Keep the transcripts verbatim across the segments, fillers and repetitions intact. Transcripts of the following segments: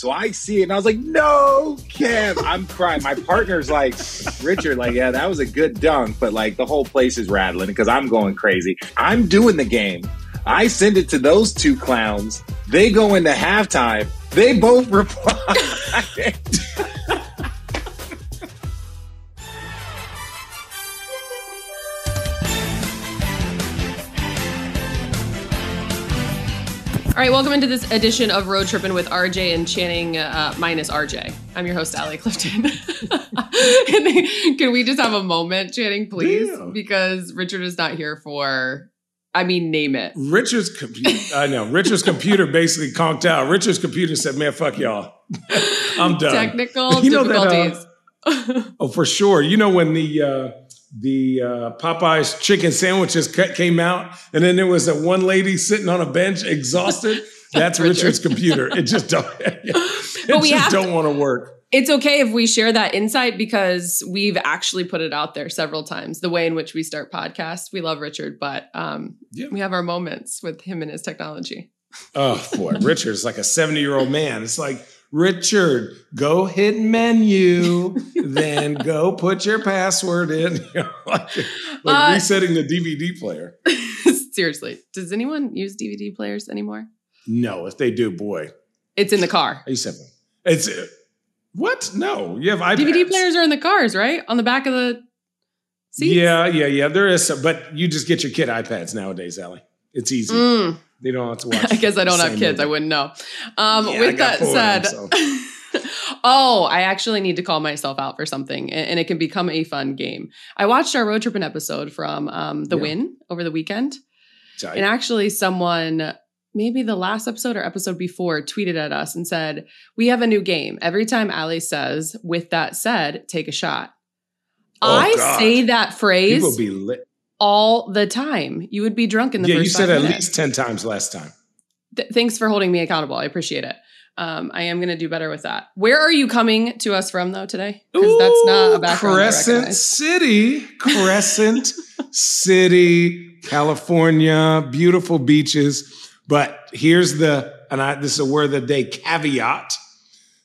So I see it, and I was like, no, Kev. I'm crying. My partner's like, Richard, like, yeah, that was a good dunk, but, like, the whole place is rattling because I'm going crazy. I'm doing the game. I send it to those two clowns. They go into halftime. They both reply. All right, welcome into this edition of Road Trippin' with R J and Channing uh, minus R J. I'm your host, Allie Clifton. Can we just have a moment, Channing, please? Yeah. Because Richard is not here for, I mean, name it. Richard's computer, I know. Richard's computer basically conked out. Richard's computer said, man, fuck y'all. I'm done. Technical you difficulties. Know that, uh, oh, for sure. You know when the... Uh, The uh, Popeye's chicken sandwiches came out, and then there was a one lady sitting on a bench, exhausted. That's Richard. Richard's computer. It just don't. It but we just don't want to work. It's okay if we share that insight because we've actually put it out there several times. The way in which we start podcasts, we love Richard, but um, yeah. we have our moments with him and his technology. Oh boy, Richard's like a seventy-year-old man. It's like. Richard, go hit menu, then go put your password in. You know, like like uh, resetting the D V D player. Seriously. Does anyone use D V D players anymore? No. If they do, boy. It's in the car. I used to have them. It's, uh, what? No. You have iPads. D V D players are in the cars, right? On the back of the seats? Yeah, yeah, yeah. There is some. But you just get your kid iPads nowadays, Allie. It's easy. Mm. They don't have to watch. I guess I don't have kids. Movie. I wouldn't know. Um, yeah, with that said, them, so. oh, I actually need to call myself out for something, and, and it can become a fun game. I watched our Road Trippin' episode from um, The yeah. Win over the weekend. Tight. And actually someone, maybe the last episode or episode before, tweeted at us and said, we have a new game. Every time Allie says, with that said, take a shot. Oh, I God. say that phrase. People be lit. All the time. You would be drunk in the yeah, first five minutes. Yeah, you said at least ten times last time. Th- thanks for holding me accountable. I appreciate it. Um, I am going to do better with that. Where are you coming to us from, though, today? Because that's not a background. Crescent City. Crescent City, California. Beautiful beaches. But here's the, and I, this is a word of the day, caveat.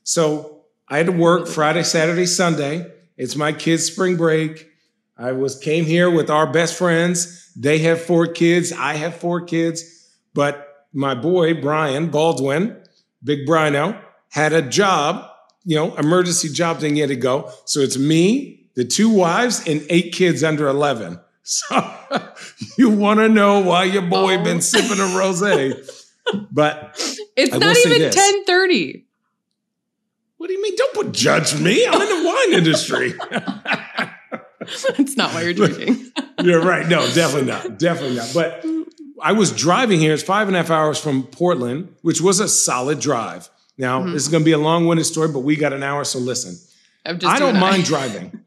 So I had to work Friday, Saturday, Sunday. It's my kids' spring break. I was came here with our best friends. They have four kids. I have four kids. But my boy, Brian Baldwin, Big Brino, had a job, you know, emergency job thing he had to go. So it's me, the two wives, and eight kids under eleven. So you want to know why your boy oh. been sipping a rosé. But it's I not even ten thirty. What do you mean? Don't judge me. I'm in the wine industry. That's not why you're drinking. You're right. No, definitely not. Definitely not. But I was driving here. It's five and a half hours from Portland, which was a solid drive. Now, mm-hmm. this is going to be a long-winded story, but we got an hour, so listen. I'm just I don't mind I. driving.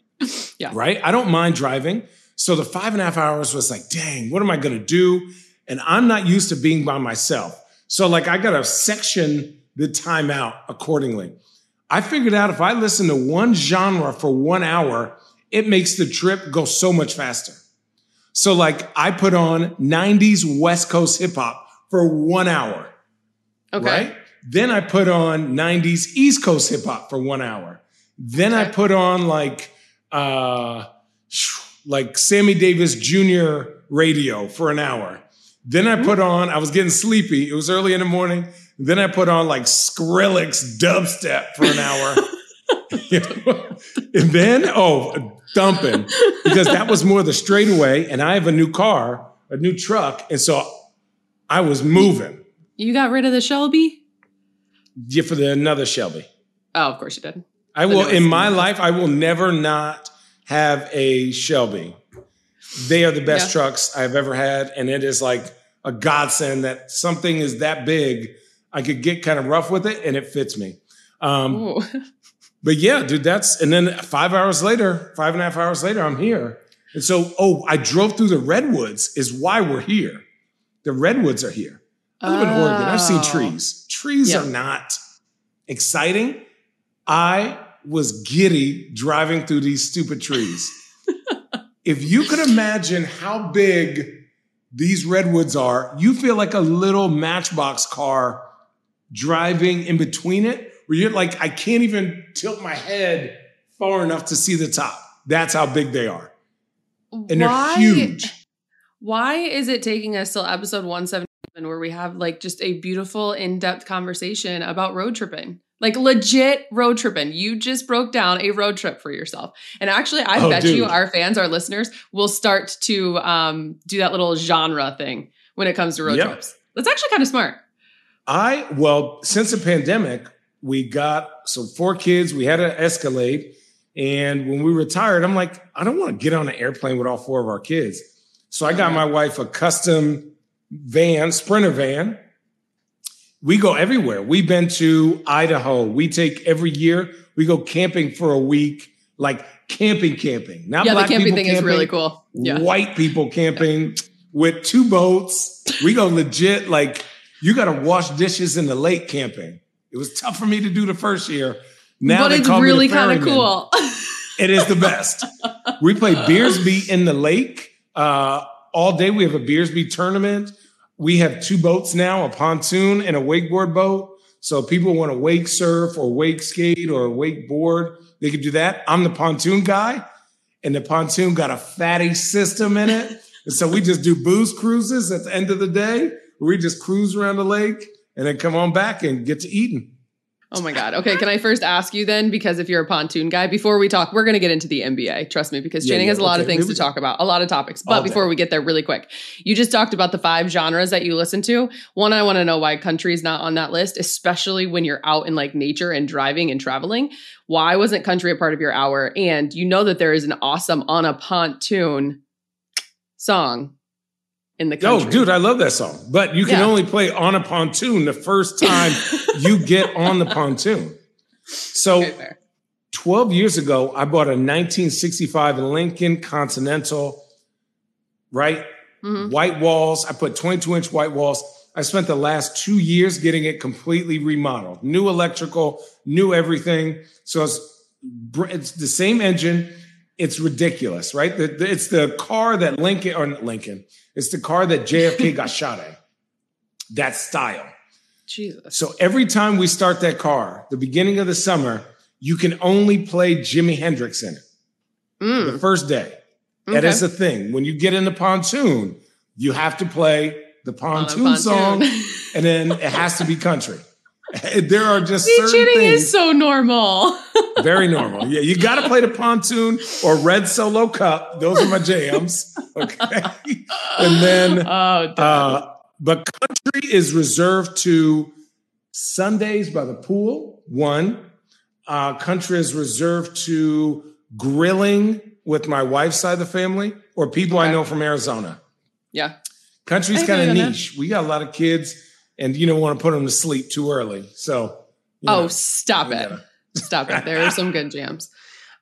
yeah. Right? I don't mind driving. So the five and a half hours was like, dang, what am I going to do? And I'm not used to being by myself. So like I got to section the time out accordingly. I figured out if I listen to one genre for one hour, it makes the trip go so much faster. So like I put on nineties West Coast hip hop for one hour. Okay. Right? Then I put on nineties East Coast hip hop for one hour. Then okay. I put on like, uh, like Sammy Davis Junior radio for an hour. Then I put on, I was getting sleepy. It was early in the morning. Then I put on like Skrillex dubstep for an hour. You know? And then, oh, dumping, because that was more the straightaway. And I have a new car, a new truck. And so I was moving. You got rid of the Shelby? Yeah, for the another Shelby. Oh, of course you did. I the will, in my life, I will never not have a Shelby. They are the best yeah. trucks I've ever had. And it is like a godsend that something is that big. I could get kind of rough with it and it fits me. Um, But yeah, dude, that's, and then five hours later, five and a half hours later, I'm here. And so, oh, I drove through the redwoods is why we're here. The redwoods are here. I live oh. in Oregon. I've seen trees. Trees yeah. are not exciting. I was giddy driving through these stupid trees. If you could imagine how big these redwoods are, you feel like a little Matchbox car driving in between it. where you're like, I can't even tilt my head far enough to see the top. That's how big they are. And why, they're huge. Why is it taking us till episode one seventy-seven where we have like just a beautiful in-depth conversation about road tripping? Like legit road tripping. You just broke down a road trip for yourself. And actually, I oh, bet dude. you our fans, our listeners will start to um, do that little genre thing when it comes to road yep. trips. That's actually kind of smart. I, well, since the pandemic, we got, so four kids, we had an Escalade. And when we retired, I'm like, I don't want to get on an airplane with all four of our kids. So I got my wife a custom van, Sprinter van. We go everywhere. We've been to Idaho. We take every year, we go camping for a week, like camping, camping. Not yeah, black the camping people thing camping, is really cool. Yeah. White people camping yeah. with two boats. We go legit, like you got to wash dishes in the lake camping. It was tough for me to do the first year. Now but it's really kind of cool. It is the best. We play Beersby in the lake uh, all day. We have a Beersby tournament. We have two boats now, a pontoon and a wakeboard boat. So if people want to wake surf or wake skate or wakeboard, they can do that. I'm the pontoon guy, and the pontoon got a fatty system in it. And so we just do booze cruises at the end of the day. We just cruise around the lake and then come on back and get to eating. Oh my God. Okay. Can I first ask you then, because if you're a pontoon guy, before we talk, we're going to get into the N B A. Trust me, because Channing yeah, yeah, has a lot okay, of things to talk about, a lot of topics. But before day. we get there really quick, you just talked about the five genres that you listen to. One, I want to know why country is not on that list, especially when you're out in like nature and driving and traveling. Why wasn't country a part of your hour? And you know that there is an awesome On a Pontoon song in the country. Oh, dude, I love that song. But you can yeah. only play On a Pontoon the first time you get on the pontoon. So okay, twelve years ago, I bought a nineteen sixty-five Lincoln Continental, right? Mm-hmm. White walls. I put twenty-two inch white walls. I spent the last two years getting it completely remodeled. New electrical, new everything. So it's, it's the same engine. It's ridiculous, right? The, the, it's the car that Lincoln, or not Lincoln, it's the car that J F K got shot in. That style. Jesus. So every time we start that car, the beginning of the summer, you can only play Jimi Hendrix in it. Mm. The first day. Okay. That is the thing. When you get in the pontoon, you have to play the pontoon, pontoon. song, and then it has to be country. There are just See, certain cheating things. Cheating is so normal. Very normal. Yeah, you got to play the pontoon or Red Solo Cup. Those are my jams. Okay. And then, oh, uh, but country is reserved to Sundays by the pool. One, uh, country is reserved to grilling with my wife's side of the family or people okay. I know from Arizona. Yeah. Country's kind of niche. Know. We got a lot of kids. And you don't want to put them to sleep too early. So, you know, oh, stop it. Gotta. Stop it. There are some good jams.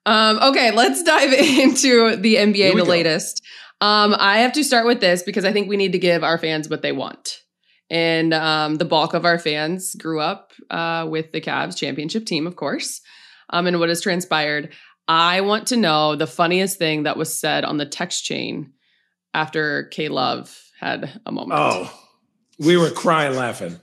Um, okay, let's dive into the N B A, the latest. Um, I have to start with this because I think we need to give our fans what they want. And um, the bulk of our fans grew up uh, with the Cavs championship team, of course. Um, and what has transpired. I want to know the funniest thing that was said on the text chain after K-Love had a moment. Oh. We were crying, laughing.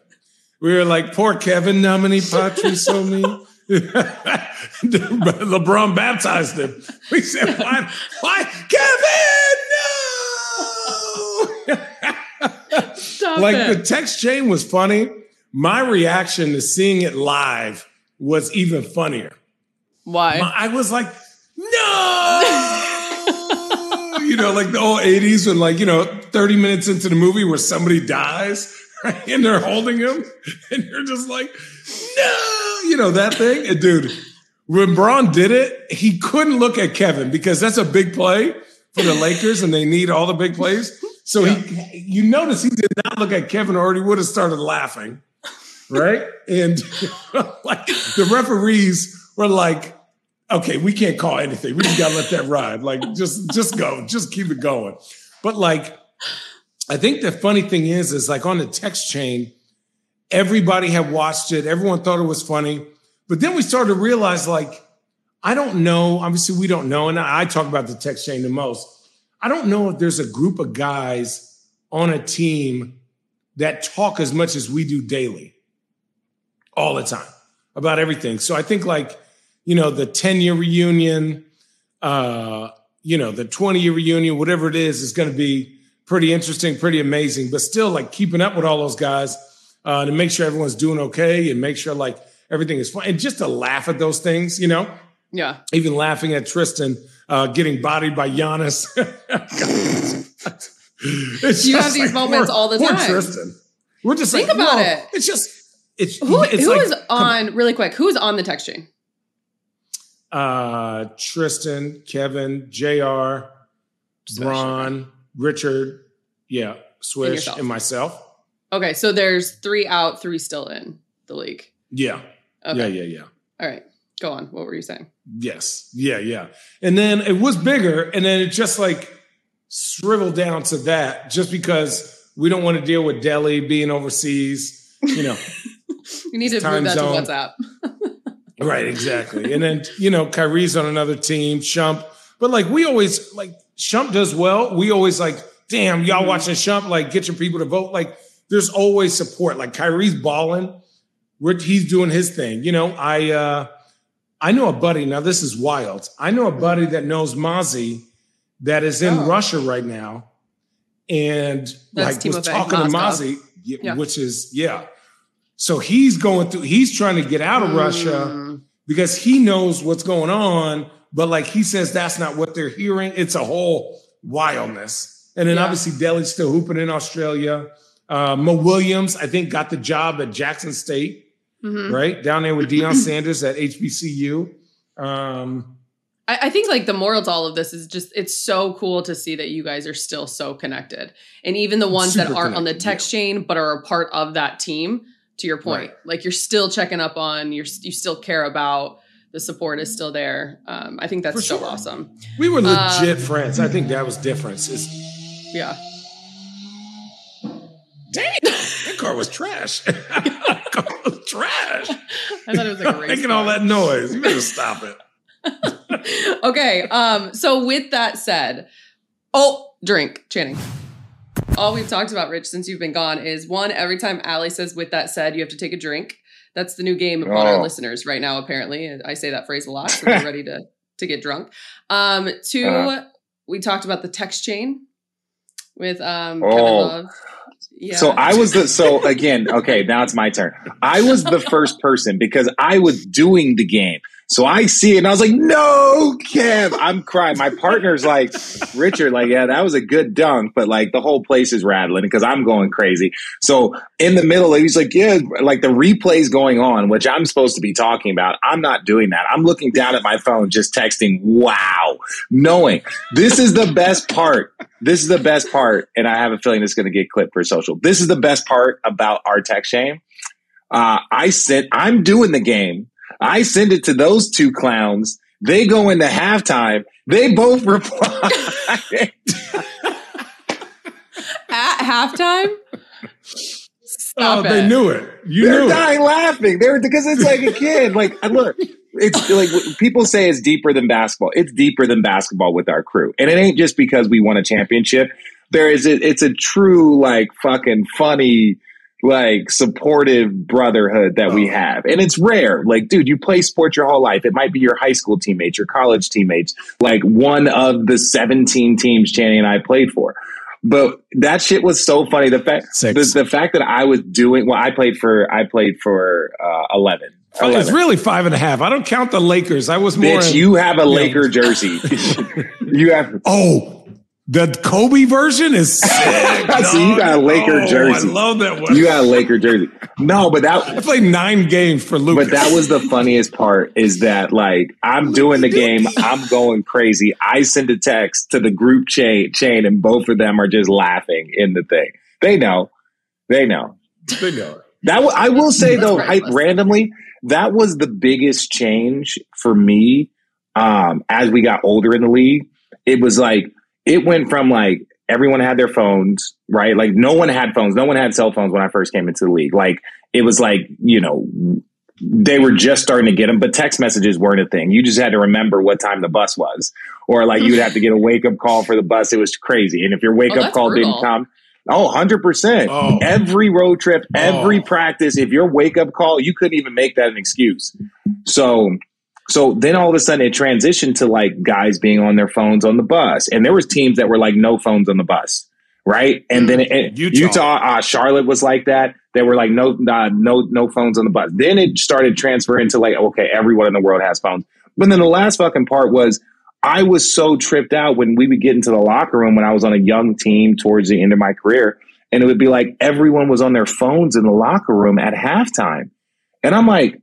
We were like, poor Kevin, nomini patri somni. LeBron baptized him. We said, why, why, Kevin, no! Stop like it. The text chain was funny. My reaction to seeing it live was even funnier. Why? My, I was like, no! You know, like the old eighties when like, you know, thirty minutes into the movie where somebody dies, right? And they're holding him and you're just like, no, you know, that thing. And dude, when Braun did it, he couldn't look at Kevin because that's a big play for the Lakers and they need all the big plays. So yeah. he, you notice he did not look at Kevin or he would have started laughing, right? And like the referees were like, okay, we can't call anything. We just got to let that ride. Like, just, just go, just keep it going. But like, I think the funny thing is, is like on the text chain, everybody had watched it. Everyone thought it was funny. But then we started to realize, like, I don't know. Obviously, we don't know. And I talk about the text chain the most. I don't know if there's a group of guys on a team that talk as much as we do daily all the time. about everything. So I think, like, you know, the ten-year reunion, uh, you know, the twenty-year reunion, whatever it is, is going to be pretty interesting, pretty amazing. But still, like, keeping up with all those guys uh, to make sure everyone's doing okay and make sure, like, everything is fine. And just to laugh at those things, you know? Yeah. Even laughing at Tristan uh, getting bodied by Giannis. It's you have these like, moments poor, all the time. Tristan. We're just Think like, about whoa. it. It's just it's who, it's who like, is on really quick. Who is on the text chain? Uh, Tristan, Kevin, J R, Swish. Bron, Richard, yeah, Swish, and, and myself. Okay, so there's three out, three still in the league. Yeah. Okay. Yeah, yeah, yeah. All right, go on. What were you saying? Yes. Yeah, yeah. And then it was bigger, and then it just like shriveled down to that just because we don't want to deal with Delhi being overseas, you know. You need to move that zone. To WhatsApp. Right, exactly. And then, you know, Kyrie's on another team, Shump. But, like, we always, like, Shump does well. We always, like, damn, y'all mm-hmm. watching Shump, like, get your people to vote. Like, there's always support. Like, Kyrie's balling. Rich, he's doing his thing. You know, I uh, I know a buddy. Now, this is wild. I know a buddy that knows Mozzie that is in oh. Russia right now and, That's like, was talking to Mozzie, yeah. which is, yeah. So he's going through, he's trying to get out of mm. Russia because he knows what's going on. But like he says, that's not what they're hearing. It's a whole wildness. And then yeah. obviously Delhi's still hooping in Australia. Uh, Mo Williams, I think, got the job at Jackson State, mm-hmm. right? Down there with Deion Sanders at H B C U. Um, I, I think like the moral to all of this is just, it's so cool to see that you guys are still so connected. And even the ones that aren't on the text yeah. chain, but are a part of that team. To your point, right. like you're still checking up on, you're you still care about, the support is still there. Um, I think that's For so sure. awesome. We were legit um, friends. I think that was difference. It's, yeah. Dang, that car was trash. That car was trash. I thought it was like a race making car. All that noise. You better stop it. Okay. Um, so with that said, oh, drink, Channing. All we've talked about, Rich, since you've been gone is, one, every time Allie says, with that said, you have to take a drink. That's the new game oh. on our listeners right now, apparently. I say that phrase a lot, so they're ready to, to get drunk. Um, two, uh, we talked about the text chain with um, oh. Kevin Love. Yeah. So I was the, so again, okay, now it's my turn. I was the first person because I was doing the game. So I see it and I was like, no, Kev, I'm crying. My partner's like, Richard, like, yeah, that was a good dunk, but like the whole place is rattling because I'm going crazy. So in the middle, he's like, yeah, like the replay's going on, which I'm supposed to be talking about. I'm not doing that. I'm looking down at my phone, just texting, wow, knowing this is the best part. This is the best part, and I have a feeling it's going to get clipped for social. This is the best part about our text chain. Uh, I sent, I'm doing the game. I send it to those two clowns. They go into halftime. They both reply. At halftime? Stop oh, it. They knew it. You They're knew dying it. laughing. They're because it's like a kid. Like, look. It's like people say it's deeper than basketball. It's deeper than basketball with our crew. And it ain't just because we won a championship. There is a, it's a true, like, fucking funny, like, supportive brotherhood that we have. And it's rare. Like, dude, you play sports your whole life. It might be your high school teammates, your college teammates, like one of the seventeen teams Channing and I played for. But that shit was so funny. The fact the, the fact that I was doing well, I played for I played for uh, eleven. eleven. It's really five and a half. I don't count the Lakers. I was more. Bitch, in, you have a you Laker know. jersey. You have. Oh, the Kobe version is sick. So you got a Laker oh, jersey. I love that one. You got a Laker jersey. No, but that I played nine games for Lucas. But that was the funniest part is that, like, I'm doing the game. I'm going crazy. I send a text to the group chain, chain and both of them are just laughing in the thing. They know. They know. They know. That w- I will say, though, I, randomly, that was the biggest change for me um, as we got older in the league. It was like, it went from like everyone had their phones, right? Like no one had phones. No one had cell phones when I first came into the league. Like it was like, you know, they were just starting to get them, but text messages weren't a thing. You just had to remember what time the bus was, or like you'd have to get a wake up call for the bus. It was crazy. And if your wake oh, up call brutal. didn't come, Oh, one hundred percent. Oh. Every road trip, every oh. practice, if your wake-up call, you couldn't even make that an excuse. So so then all of a sudden it transitioned to like guys being on their phones on the bus. And there was teams that were like no phones on the bus, right? And then it, it, Utah, Utah uh, Charlotte was like that. They were like no, uh, no, no phones on the bus. Then it started transferring to like, okay, everyone in the world has phones. But then the last fucking part was, I was so tripped out when we would get into the locker room when I was on a young team towards the end of my career. And it would be like everyone was on their phones in the locker room at halftime. And I'm like,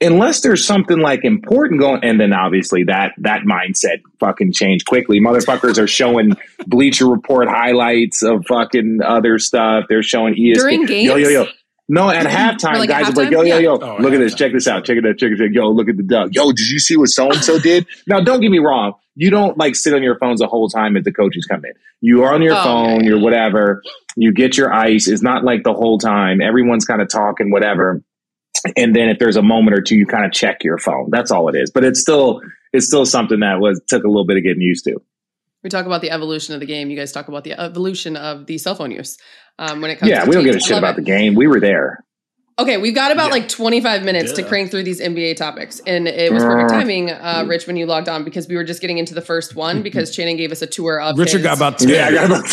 unless there's something like important going. And then obviously that that mindset fucking changed quickly. Motherfuckers are showing Bleacher Report highlights of fucking other stuff. They're showing E S P N. During games? Yo, yo, yo. No, at halftime, like guys are like, yo, yo, yo, yeah. look at this, check this out, check it out, check it out, yo, look at the duck. Yo, did you see what so-and-so did? Now, don't get me wrong. You don't, like, sit on your phones the whole time as the coaches come in. You are on your oh, phone, okay. you're whatever, you get your ice. It's not like the whole time. Everyone's kind of talking, whatever. And then if there's a moment or two, you kind of check your phone. That's all it is. But it's still it's still something that was took a little bit of getting used to. We talk about the evolution of the game. You guys talk about the evolution of the cell phone use. Um, when it comes yeah, to we don't give a shit about it. The game. We were there. Okay, we've got about yeah. like twenty-five minutes yeah. to crank through these N B A topics. And it was perfect timing, uh, Rich, when you logged on, because we were just getting into the first one because Channing gave us a tour of Richard his, got about ten. Yeah, I got about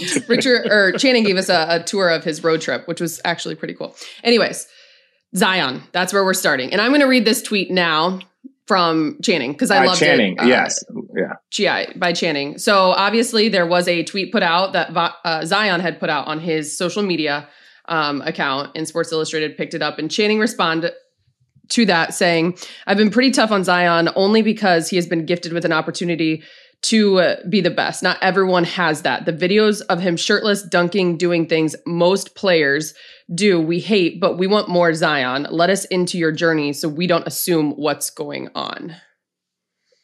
ten. Richard, or Channing gave us a, a tour of his road trip, which was actually pretty cool. Anyways, Zion, that's where we're starting. And I'm going to read this tweet now from Channing because I uh, loved Channing, it. Channing, uh, yes. Yeah. G I by Channing. So obviously there was a tweet put out that uh, Zion had put out on his social media um, account, and Sports Illustrated picked it up, and Channing responded to that saying, I've been pretty tough on Zion only because he has been gifted with an opportunity to uh, be the best. Not everyone has that. The videos of him shirtless, dunking, doing things most players do, we hate, but we want more Zion. Let us into your journey so we don't assume what's going on.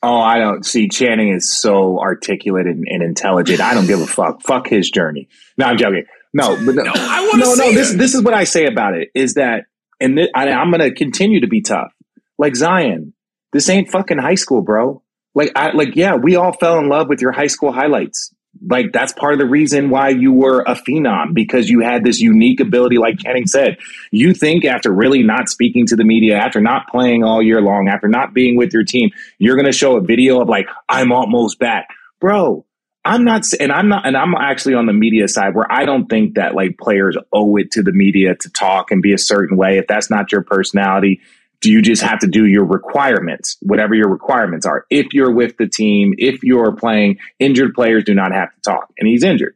Oh, I don't see. Channing is so articulate and, and intelligent. I don't give a fuck. Fuck his journey. No, I'm joking. No, but no, no, I want to no, no, this, this is what I say about it is that, and th- I, I'm going to continue to be tough. Like Zion, this ain't fucking high school, bro. Like, I, like, yeah, we all fell in love with your high school highlights. Like, that's part of the reason why you were a phenom, because you had this unique ability. Like Channing said, you think after really not speaking to the media, after not playing all year long, after not being with your team, you're going to show a video of like, I'm almost back, bro. I'm not, and I'm not, and I'm actually on the media side where I don't think that like players owe it to the media to talk and be a certain way. If that's not your personality, do you just have to do your requirements, whatever your requirements are? If you're with the team, if you're playing, injured players do not have to talk, and he's injured.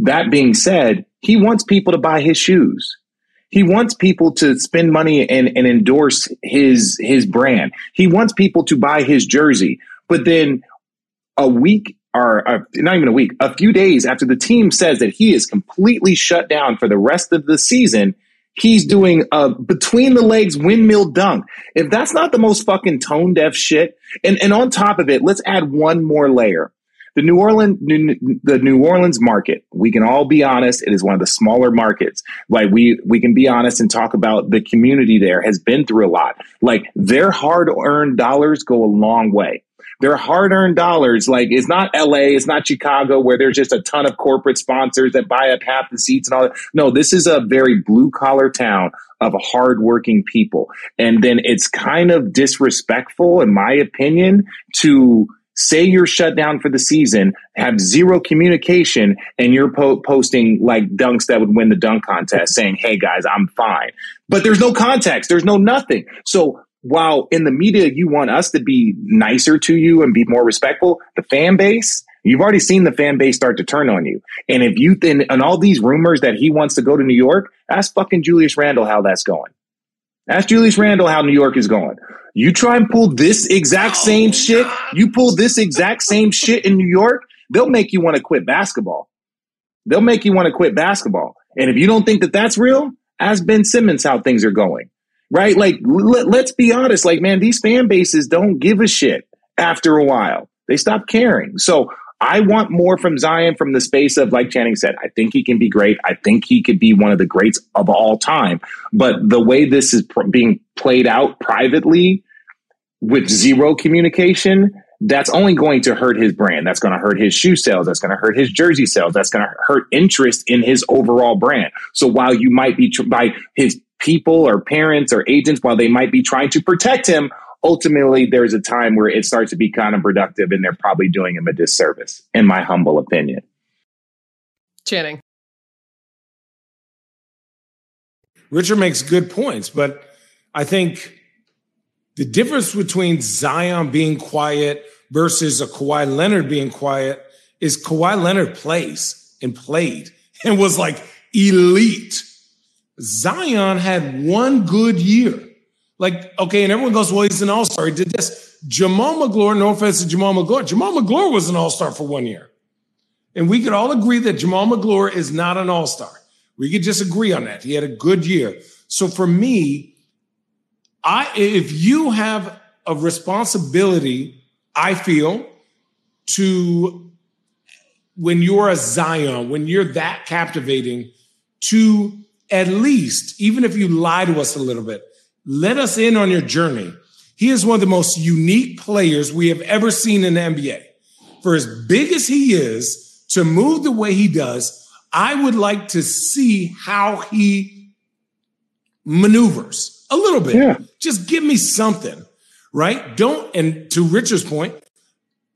That being said, he wants people to buy his shoes. He wants people to spend money and, and endorse his, his brand. He wants people to buy his jersey. But then a week or uh, not even a week, a few days after the team says that he is completely shut down for the rest of the season, he's doing a between the legs windmill dunk. If that's not the most fucking tone deaf shit. And, and on top of it, let's add one more layer. The New Orleans, New, the New Orleans market, we can all be honest. It is one of the smaller markets. Like we, we can be honest and talk about the community there has been through a lot. Like their hard earned dollars go a long way. Their hard-earned dollars, like, it's not L A, it's not Chicago, where there's just a ton of corporate sponsors that buy up half the seats and all that. No, this is a very blue-collar town of hard-working people. And then it's kind of disrespectful, in my opinion, to say you're shut down for the season, have zero communication, and you're po- posting, like, dunks that would win the dunk contest, saying, hey, guys, I'm fine. But there's no context. There's no nothing. So while in the media, you want us to be nicer to you and be more respectful, the fan base, you've already seen the fan base start to turn on you. And if you then, and all these rumors that he wants to go to New York, ask fucking Julius Randle how that's going. Ask Julius Randle how New York is going. You try and pull this exact same oh, shit. God. You pull this exact same shit in New York, they'll make you want to quit basketball. They'll make you want to quit basketball. And if you don't think that that's real, ask Ben Simmons how things are going. Right? Like, let, let's be honest. Like, man, these fan bases don't give a shit after a while. They stop caring. So I want more from Zion from the space of, like Channing said, I think he can be great. I think he could be one of the greats of all time. But the way this is pr- being played out privately with zero communication, that's only going to hurt his brand. That's going to hurt his shoe sales. That's going to hurt his jersey sales. That's going to hurt interest in his overall brand. So while you might be tr- by his people or parents or agents, while they might be trying to protect him, ultimately there's a time where it starts to be counterproductive and they're probably doing him a disservice, in my humble opinion. Channing. Richard makes good points, but I think the difference between Zion being quiet versus a Kawhi Leonard being quiet is Kawhi Leonard plays and played and was like elite. Zion had one good year. Like, okay, and everyone goes, well, he's an all-star. He did this. Jamal McGlure, no offense to Jamal McGlure. Jamal McGlure was an all-star for one year. And we could all agree that Jamal McGlure is not an all-star. We could just agree on that. He had a good year. So for me, I, if you have a responsibility, I feel, to, when you're a Zion, when you're that captivating, to at least, even if you lie to us a little bit, let us in on your journey. He is one of the most unique players we have ever seen in the N B A. For as big as he is, to move the way he does, I would like to see how he maneuvers. A little bit. Yeah. Just give me something, right? Don't, and to Richard's point,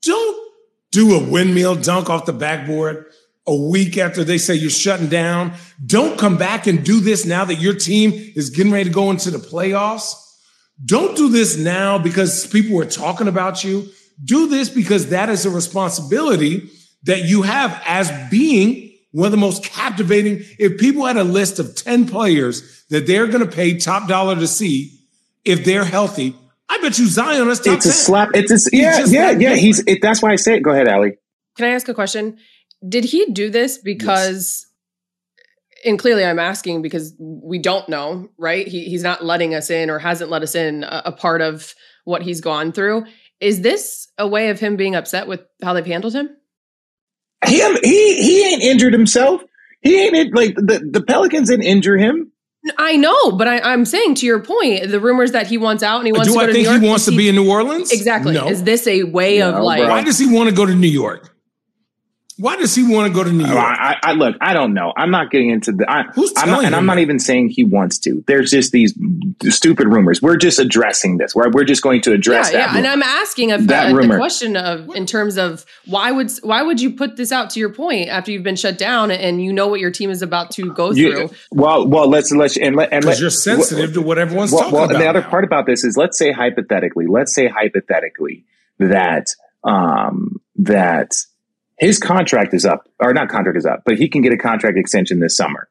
don't do a windmill dunk off the backboard a week after they say you're shutting down. Don't come back and do this now that your team is getting ready to go into the playoffs. Don't do this now because people are talking about you. Do this because that is a responsibility that you have as being one of the most captivating. If people had a list of ten players that they're going to pay top dollar to see, if they're healthy, I bet you Zion is top ten. It's a slap. It's a, yeah, yeah, yeah. He's it, that's why I say it. Go ahead, Allie. Can I ask a question? Did he do this because, yes. And clearly I'm asking because we don't know, right? He, he's not letting us in or hasn't let us in a, a part of what he's gone through. Is this a way of him being upset with how they've handled him? Him, he he ain't injured himself. He ain't like the, the Pelicans didn't injure him. I know, but I, I'm saying to your point, the rumors that he wants out and he wants. Do to go I to think New York, he wants to be in New Orleans? Exactly. No. Is this a way no, of like? Right. Why does he want to go to New York? Why does he want to go to New York? I, I, I look. I don't know. I'm not getting into the. I, Who's I'm telling not, and him? I'm not even saying he wants to. There's just these stupid rumors. We're just addressing this. We're we're just going to address yeah, that. Yeah, rumor. And I'm asking a, that a, the question of in terms of why would why would you put this out to your point after you've been shut down and you know what your team is about to go you, through? Well, well, let's let's and let and let, you're sensitive well, to what everyone's well, talking well, about. Well, and the other now. part about this is let's say hypothetically, let's say hypothetically that um, that. His contract is up, or not contract is up, but he can get a contract extension this summer.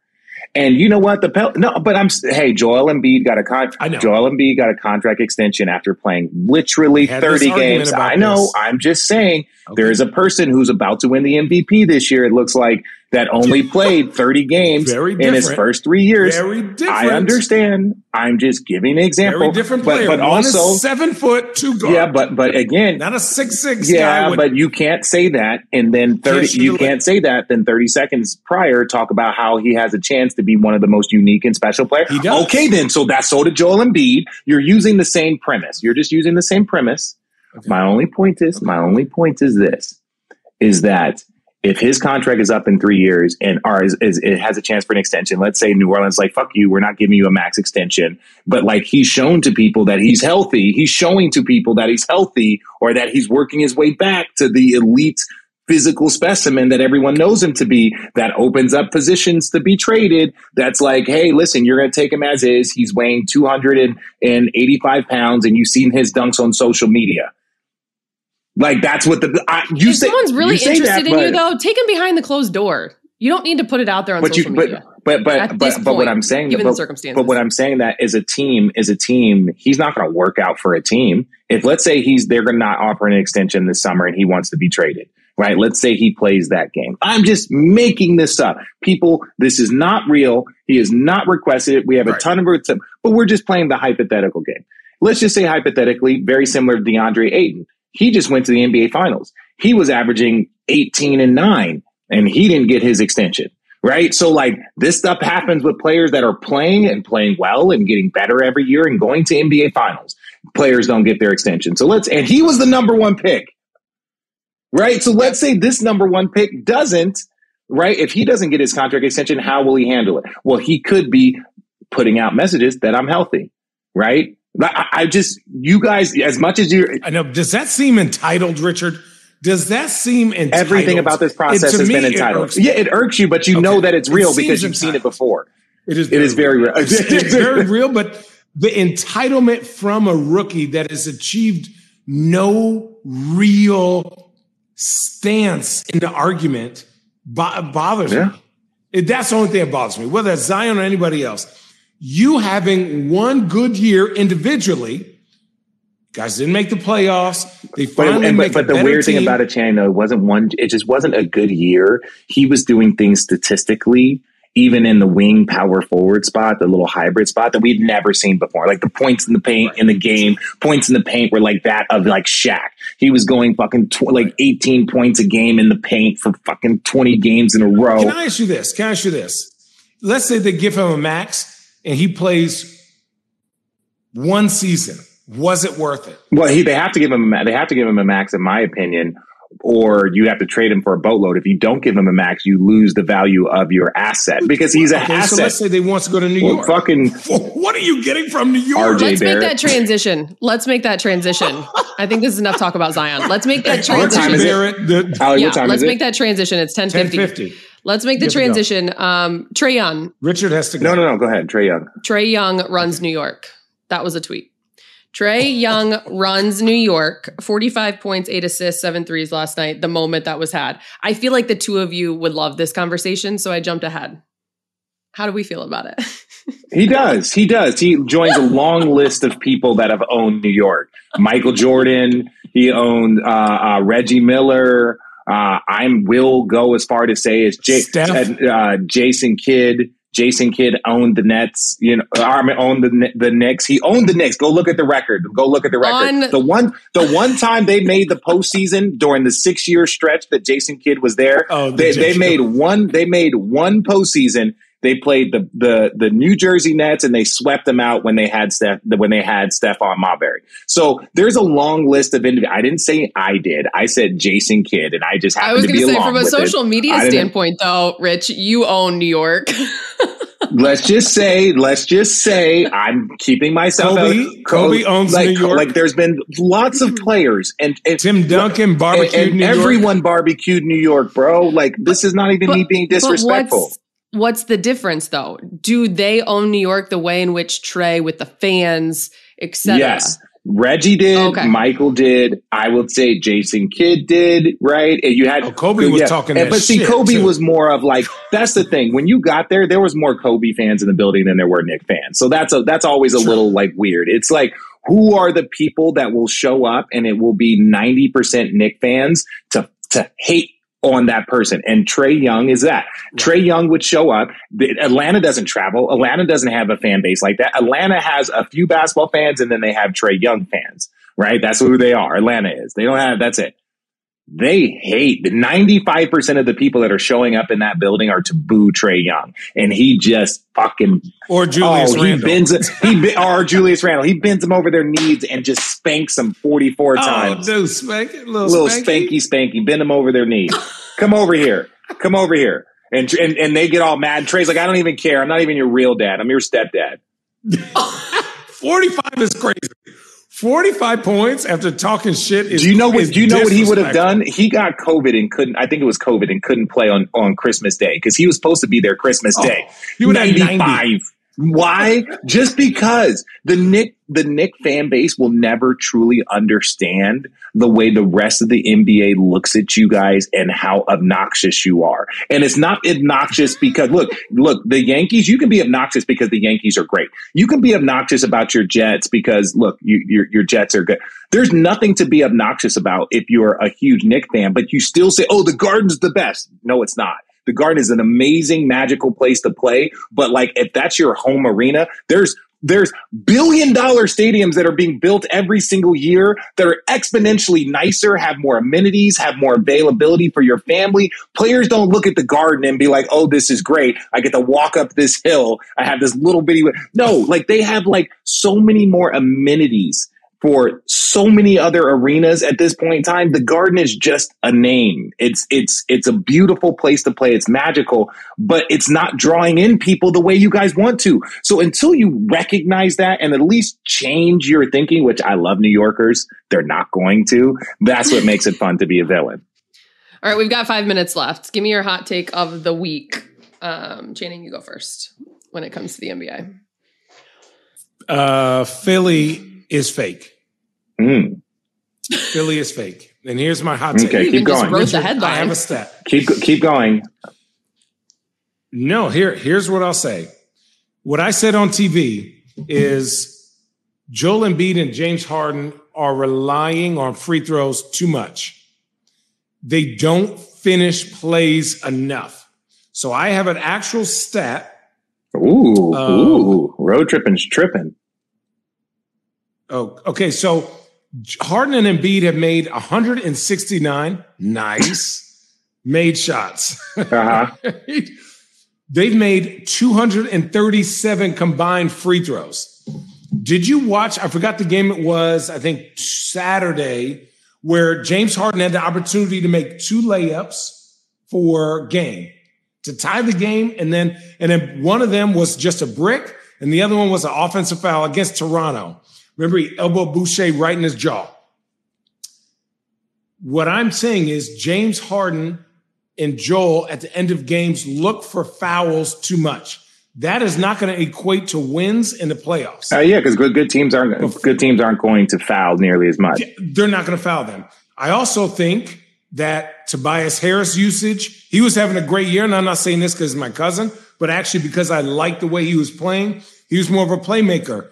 And you know what? The Pel- no, but I'm hey, Joel Embiid got a contract. Joel Embiid got a contract extension after playing literally thirty games. I know. This. I'm just saying okay. There is a person who's about to win the M V P this year. It looks like that only played thirty games in his first three years. Very different. I understand. I'm just giving an example. Very different player. But, but One also is seven foot two guard. Yeah, but but again, not a six six. Yeah, guy but you can't say that. And then thirty, can't you can't say that. Then thirty seconds prior, talk about how he has a chance to be one of the most unique and special players. He does. Okay, then. So that's so did Joel Embiid. You're using the same premise. You're just using the same premise. Okay. My only point is, okay. my only point is this: is that. If his contract is up in three years and or is, is, it has a chance for an extension, let's say New Orleans like, fuck you, we're not giving you a max extension. But like he's shown to people that he's healthy. He's showing to people that he's healthy or that he's working his way back to the elite physical specimen that everyone knows him to be. That opens up positions to be traded. That's like, hey, listen, you're going to take him as is. He's weighing two hundred eighty-five pounds and you've seen his dunks on social media. Like that's what the I, you if say, someone's really interested that, in but, you though, take him behind the closed door. You don't need to put it out there on but social you, but, media. But but but, point, but what I'm saying, given but, the circumstances, but what I'm saying that is a team is a team. He's not going to work out for a team. If let's say he's they're going to not offer an extension this summer and he wants to be traded, right? Let's say he plays that game. I'm just making this up, people. This is not real. He is not requested. We have right. a ton of but we're just playing the hypothetical game. Let's just say hypothetically, very similar to DeAndre Ayton. He just went to the N B A Finals. He was averaging eighteen and nine, and he didn't get his extension, right? So, like, this stuff happens with players that are playing and playing well and getting better every year and going to N B A Finals. Players don't get their extension. So let's – and he was the number one pick. right? So let's say this number one pick doesn't, right? If he doesn't get his contract extension, how will he handle it? Well, he could be putting out messages that I'm healthy, right? I, I just, you guys, as much as you, I know. Does that seem entitled, Richard? Does that seem entitled? Everything about this process has been entitled. It yeah, it irks you, but you okay. know that it's real it because you've entitled. seen it before. It is. It is very real. real. It's very real, but the entitlement from a rookie that has achieved no real stance in the argument bo- bothers yeah. me. It, that's the only thing that bothers me, whether it's Zion or anybody else. You having one good year individually, guys didn't make the playoffs. They finally but, and, make but, but the weird team. thing about it, Channing, though, it wasn't one. It just wasn't a good year. He was doing things statistically, even in the wing power forward spot, the little hybrid spot that we've never seen before. Like the points in the paint right. in the game, points in the paint were like that of like Shaq. He was going fucking tw- like eighteen points a game in the paint for fucking twenty games in a row. Can I ask you this? Can I ask you this? Let's say they give him a max and he plays one season. Was it worth it? Well, he, they have to give him a, they have to give him a max, in my opinion, or you have to trade him for a boatload. If you don't give him a max, you lose the value of your asset because he's an okay, asset. So let's say they want to go to New well, York. Fucking, what are you getting from New York? R J Let's Barrett. make that transition. Let's make that transition. I think this is enough talk about Zion. Let's make that transition. What time is it? Allie, yeah, what time let's is make it? that transition. It's ten fifty. Let's make the Give transition. Um, Trae Young. Richard has to go. No, no, no. Go ahead. Trae Young. Trae Young runs New York. That was a tweet. Trae Young runs New York. forty-five points, eight assists, seven threes last night. The moment that was had. I feel like the two of you would love this conversation, so I jumped ahead. How do we feel about it? He does. He does. He joins a long list of people that have owned New York. Michael Jordan. He owned uh, uh, Reggie Miller. Uh, I will go as far to say as J- uh, Jason Kidd. Jason Kidd owned the Nets. You know, owned the the Knicks. He owned the Knicks. Go look at the record. Go look at the record. On- the one, the one time they made the postseason during the six year stretch that Jason Kidd was there, oh, the they, they made one. They made one postseason. They played the, the the New Jersey Nets and they swept them out when they had Steph when they had Stephon Marbury. So there's a long list of individuals. I didn't say I did. I said Jason Kidd, and I just happened to be along with it. I was going to say from a social media standpoint, though, Rich, you own New York. Let's just say, let's just say, I'm keeping myself. Kobe, out. Kobe, Kobe owns like, New York. Like there's been lots of players, and, and Tim Duncan barbecued and, and New everyone York. Everyone barbecued New York, bro. Like this is not even but, me being disrespectful. What's the difference, though? Do they own New York the way in which Trae with the fans, et cetera? Yes. Reggie did. Okay. Michael did. I would say Jason Kidd did, right? And you had oh, Kobe was yeah. talking and, that But see, shit Kobe too. was more of like, that's the thing. When you got there, there was more Kobe fans in the building than there were Knick fans. So that's a that's always a True. little like weird. It's like, who are the people that will show up and it will be ninety percent Knick fans to to hate on that person? And Trae Young is that. Trae Young would show up. Atlanta doesn't travel. Atlanta doesn't have a fan base like that. Atlanta has a few basketball fans and then they have Trae Young fans, right? That's who they are. Atlanta is. They don't have, that's it. They hate the ninety-five percent of the people that are showing up in that building are to boo Trae Young. And he just fucking or Julius oh, Randle. He bends he or Julius Randle. He bends them over their knees and just spanks them forty-four oh, times. No, spank, little, little spanky. spanky spanky. Bend them over their knees. Come over here. Come over here. And and and they get all mad. And Trae's like, I don't even care. I'm not even your real dad. I'm your stepdad. forty-five is crazy. forty-five points after talking shit is Do you know what do you know what he would have done? He got COVID and couldn't I think it was COVID and couldn't play on, on Christmas Day because he was supposed to be there Christmas oh, Day. He would have ninety-five. Why? Just because the Knick the Knick fan base will never truly understand the way the rest of the N B A looks at you guys and how obnoxious you are. And it's not obnoxious because look, look, the Yankees, you can be obnoxious because the Yankees are great. You can be obnoxious about your Jets because look, you, your, your Jets are good. There's nothing to be obnoxious about if you're a huge Knick fan, but you still say, oh, the Garden's the best. No, it's not. The Garden is an amazing, magical place to play. But like, if that's your home arena, there's, There's billion dollar stadiums that are being built every single year that are exponentially nicer, have more amenities, have more availability for your family. Players don't look at the Garden and be like, oh, this is great. I get to walk up this hill. I have this little bitty. No, like they have like so many more amenities for so many other arenas at this point in time. The Garden is just a name. It's it's it's a beautiful place to play. It's magical, but it's not drawing in people the way you guys want to. So until you recognize that and at least change your thinking, which I love New Yorkers, they're not going to. That's what makes it fun to be a villain. All right, we've got five minutes left. Give me your hot take of the week. Um, Channing, you go first when it comes to the N B A. Uh, Philly is fake. Mm. Philly is fake. And here's my hot take. Okay, keep going. Richard, the I have a stat. Keep keep going. No, here here's what I'll say. What I said on T V is Joel Embiid and James Harden are relying on free throws too much. They don't finish plays enough. So I have an actual stat. Ooh, um, ooh, road trippin's tripping. Oh, okay. So Harden and Embiid have made one hundred sixty-nine nice made shots. Uh-huh. They've made two hundred thirty-seven combined free throws. Did you watch? I forgot the game it was, I think Saturday, where James Harden had the opportunity to make two layups for game to tie the game. And then, and then one of them was just a brick and the other one was an offensive foul against Toronto. Remember, he elbowed Boucher right in his jaw. What I'm saying is James Harden and Joel at the end of games look for fouls too much. That is not going to equate to wins in the playoffs. Uh, yeah, because good, good teams aren't good teams aren't going to foul nearly as much. They're not going to foul them. I also think that Tobias Harris usage, he was having a great year, and I'm not saying this because he's my cousin, but actually because I liked the way he was playing. He was more of a playmaker.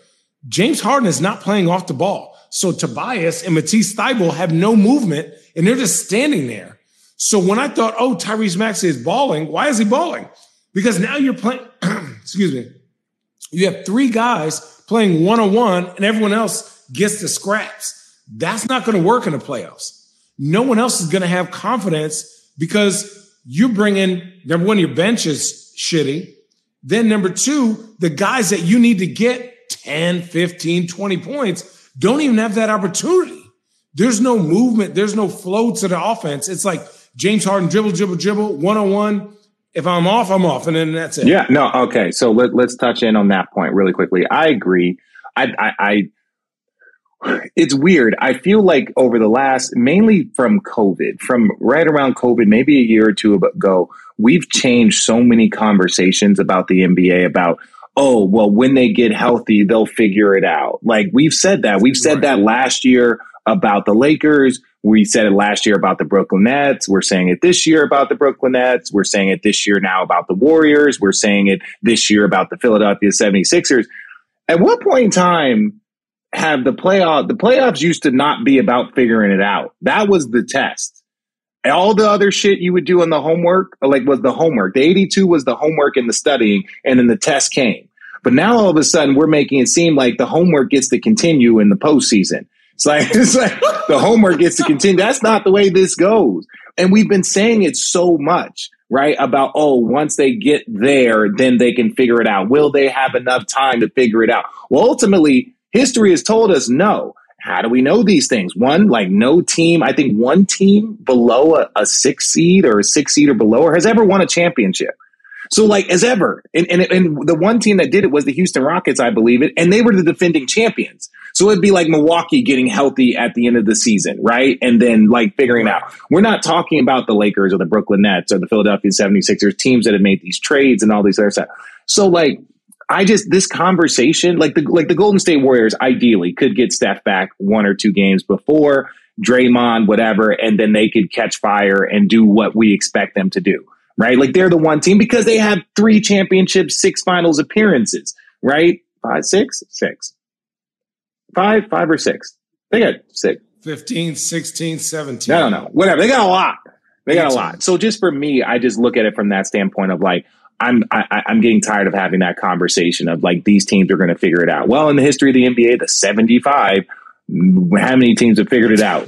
James Harden is not playing off the ball. So Tobias and Matisse Thybulle have no movement, and they're just standing there. So when I thought, oh, Tyrese Maxey is balling, why is he balling? Because now you're playing – excuse me, you have three guys playing one-on-one and everyone else gets the scraps. That's not going to work in the playoffs. No one else is going to have confidence because you bring in, number one, your bench is shitty. Then number two, the guys that you need to get ten, fifteen, twenty points don't even have that opportunity. There's no movement. There's no flow to the offense. It's like James Harden dribble, dribble, dribble, one-on-one. If I'm off, I'm off, and then that's it. Yeah, no, okay. So let, let's touch in on that point really quickly. I agree. I, I, I, it's weird. I feel like over the last, mainly from COVID, from right around COVID, maybe a year or two ago, we've changed so many conversations about the N B A about, oh, well, when they get healthy, they'll figure it out. Like we've said that. We've said that last year about the Lakers. We said it last year about the Brooklyn Nets. We're saying it this year about the Brooklyn Nets. We're saying it this year now about the Warriors. We're saying it this year about the Philadelphia seventy-sixers. At what point in time have the playoff, the playoffs used to not be about figuring it out. That was the test. All the other shit you would do on the homework, like was the homework. The eighty-two was the homework and the studying, and then the test came. But now all of a sudden we're making it seem like the homework gets to continue in the postseason. It's like, it's like the homework gets to continue. That's not the way this goes. And we've been saying it so much, right? About, oh, once they get there, then they can figure it out. Will they have enough time to figure it out? Well, ultimately, history has told us no. How do we know these things? One, like no team, I think one team below a, a six seed or a six seed or below has ever won a championship. So like as ever, and, and and the one team that did it was the Houston Rockets, I believe it, and they were the defending champions. So it'd be like Milwaukee getting healthy at the end of the season, right? And then like figuring out. We're not talking about the Lakers or the Brooklyn Nets or the Philadelphia seventy-sixers, teams that have made these trades and all these other stuff. So like I just this conversation, like the like the Golden State Warriors ideally could get Steph back one or two games before Draymond, whatever, and then they could catch fire and do what we expect them to do. Right? Like they're the one team because they have three championships, six finals appearances, right? Five, six, six, five, five or six. They got six. fifteen, sixteen, seventeen. I don't know. Whatever. They got a lot. They got a lot. So just for me, I just look at it from that standpoint of like, I'm, I, I'm getting tired of having that conversation of like, these teams are going to figure it out. Well, in the history of the N B A, the seventy-five, how many teams have figured it out?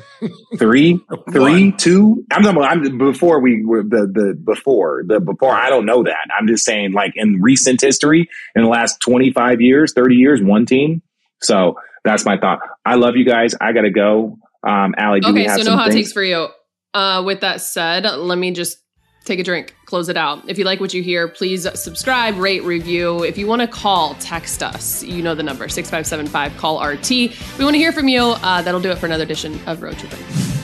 Three, three, two. I'm talking about, I'm before we were the, the, before the, before I don't know that. I'm just saying like in recent history in the last twenty-five years, thirty years, one team. So that's my thought. I love you guys. I got to go. Um, Allie, do okay, we have so some no hot things? takes for you. Uh, with that said, let me just take a drink, close it out. If you like what you hear, please subscribe, rate, review. If you want to call, text us. You know the number, six five seven five, call R T. We want to hear from you. Uh, that'll do it for another edition of Road Trippin'.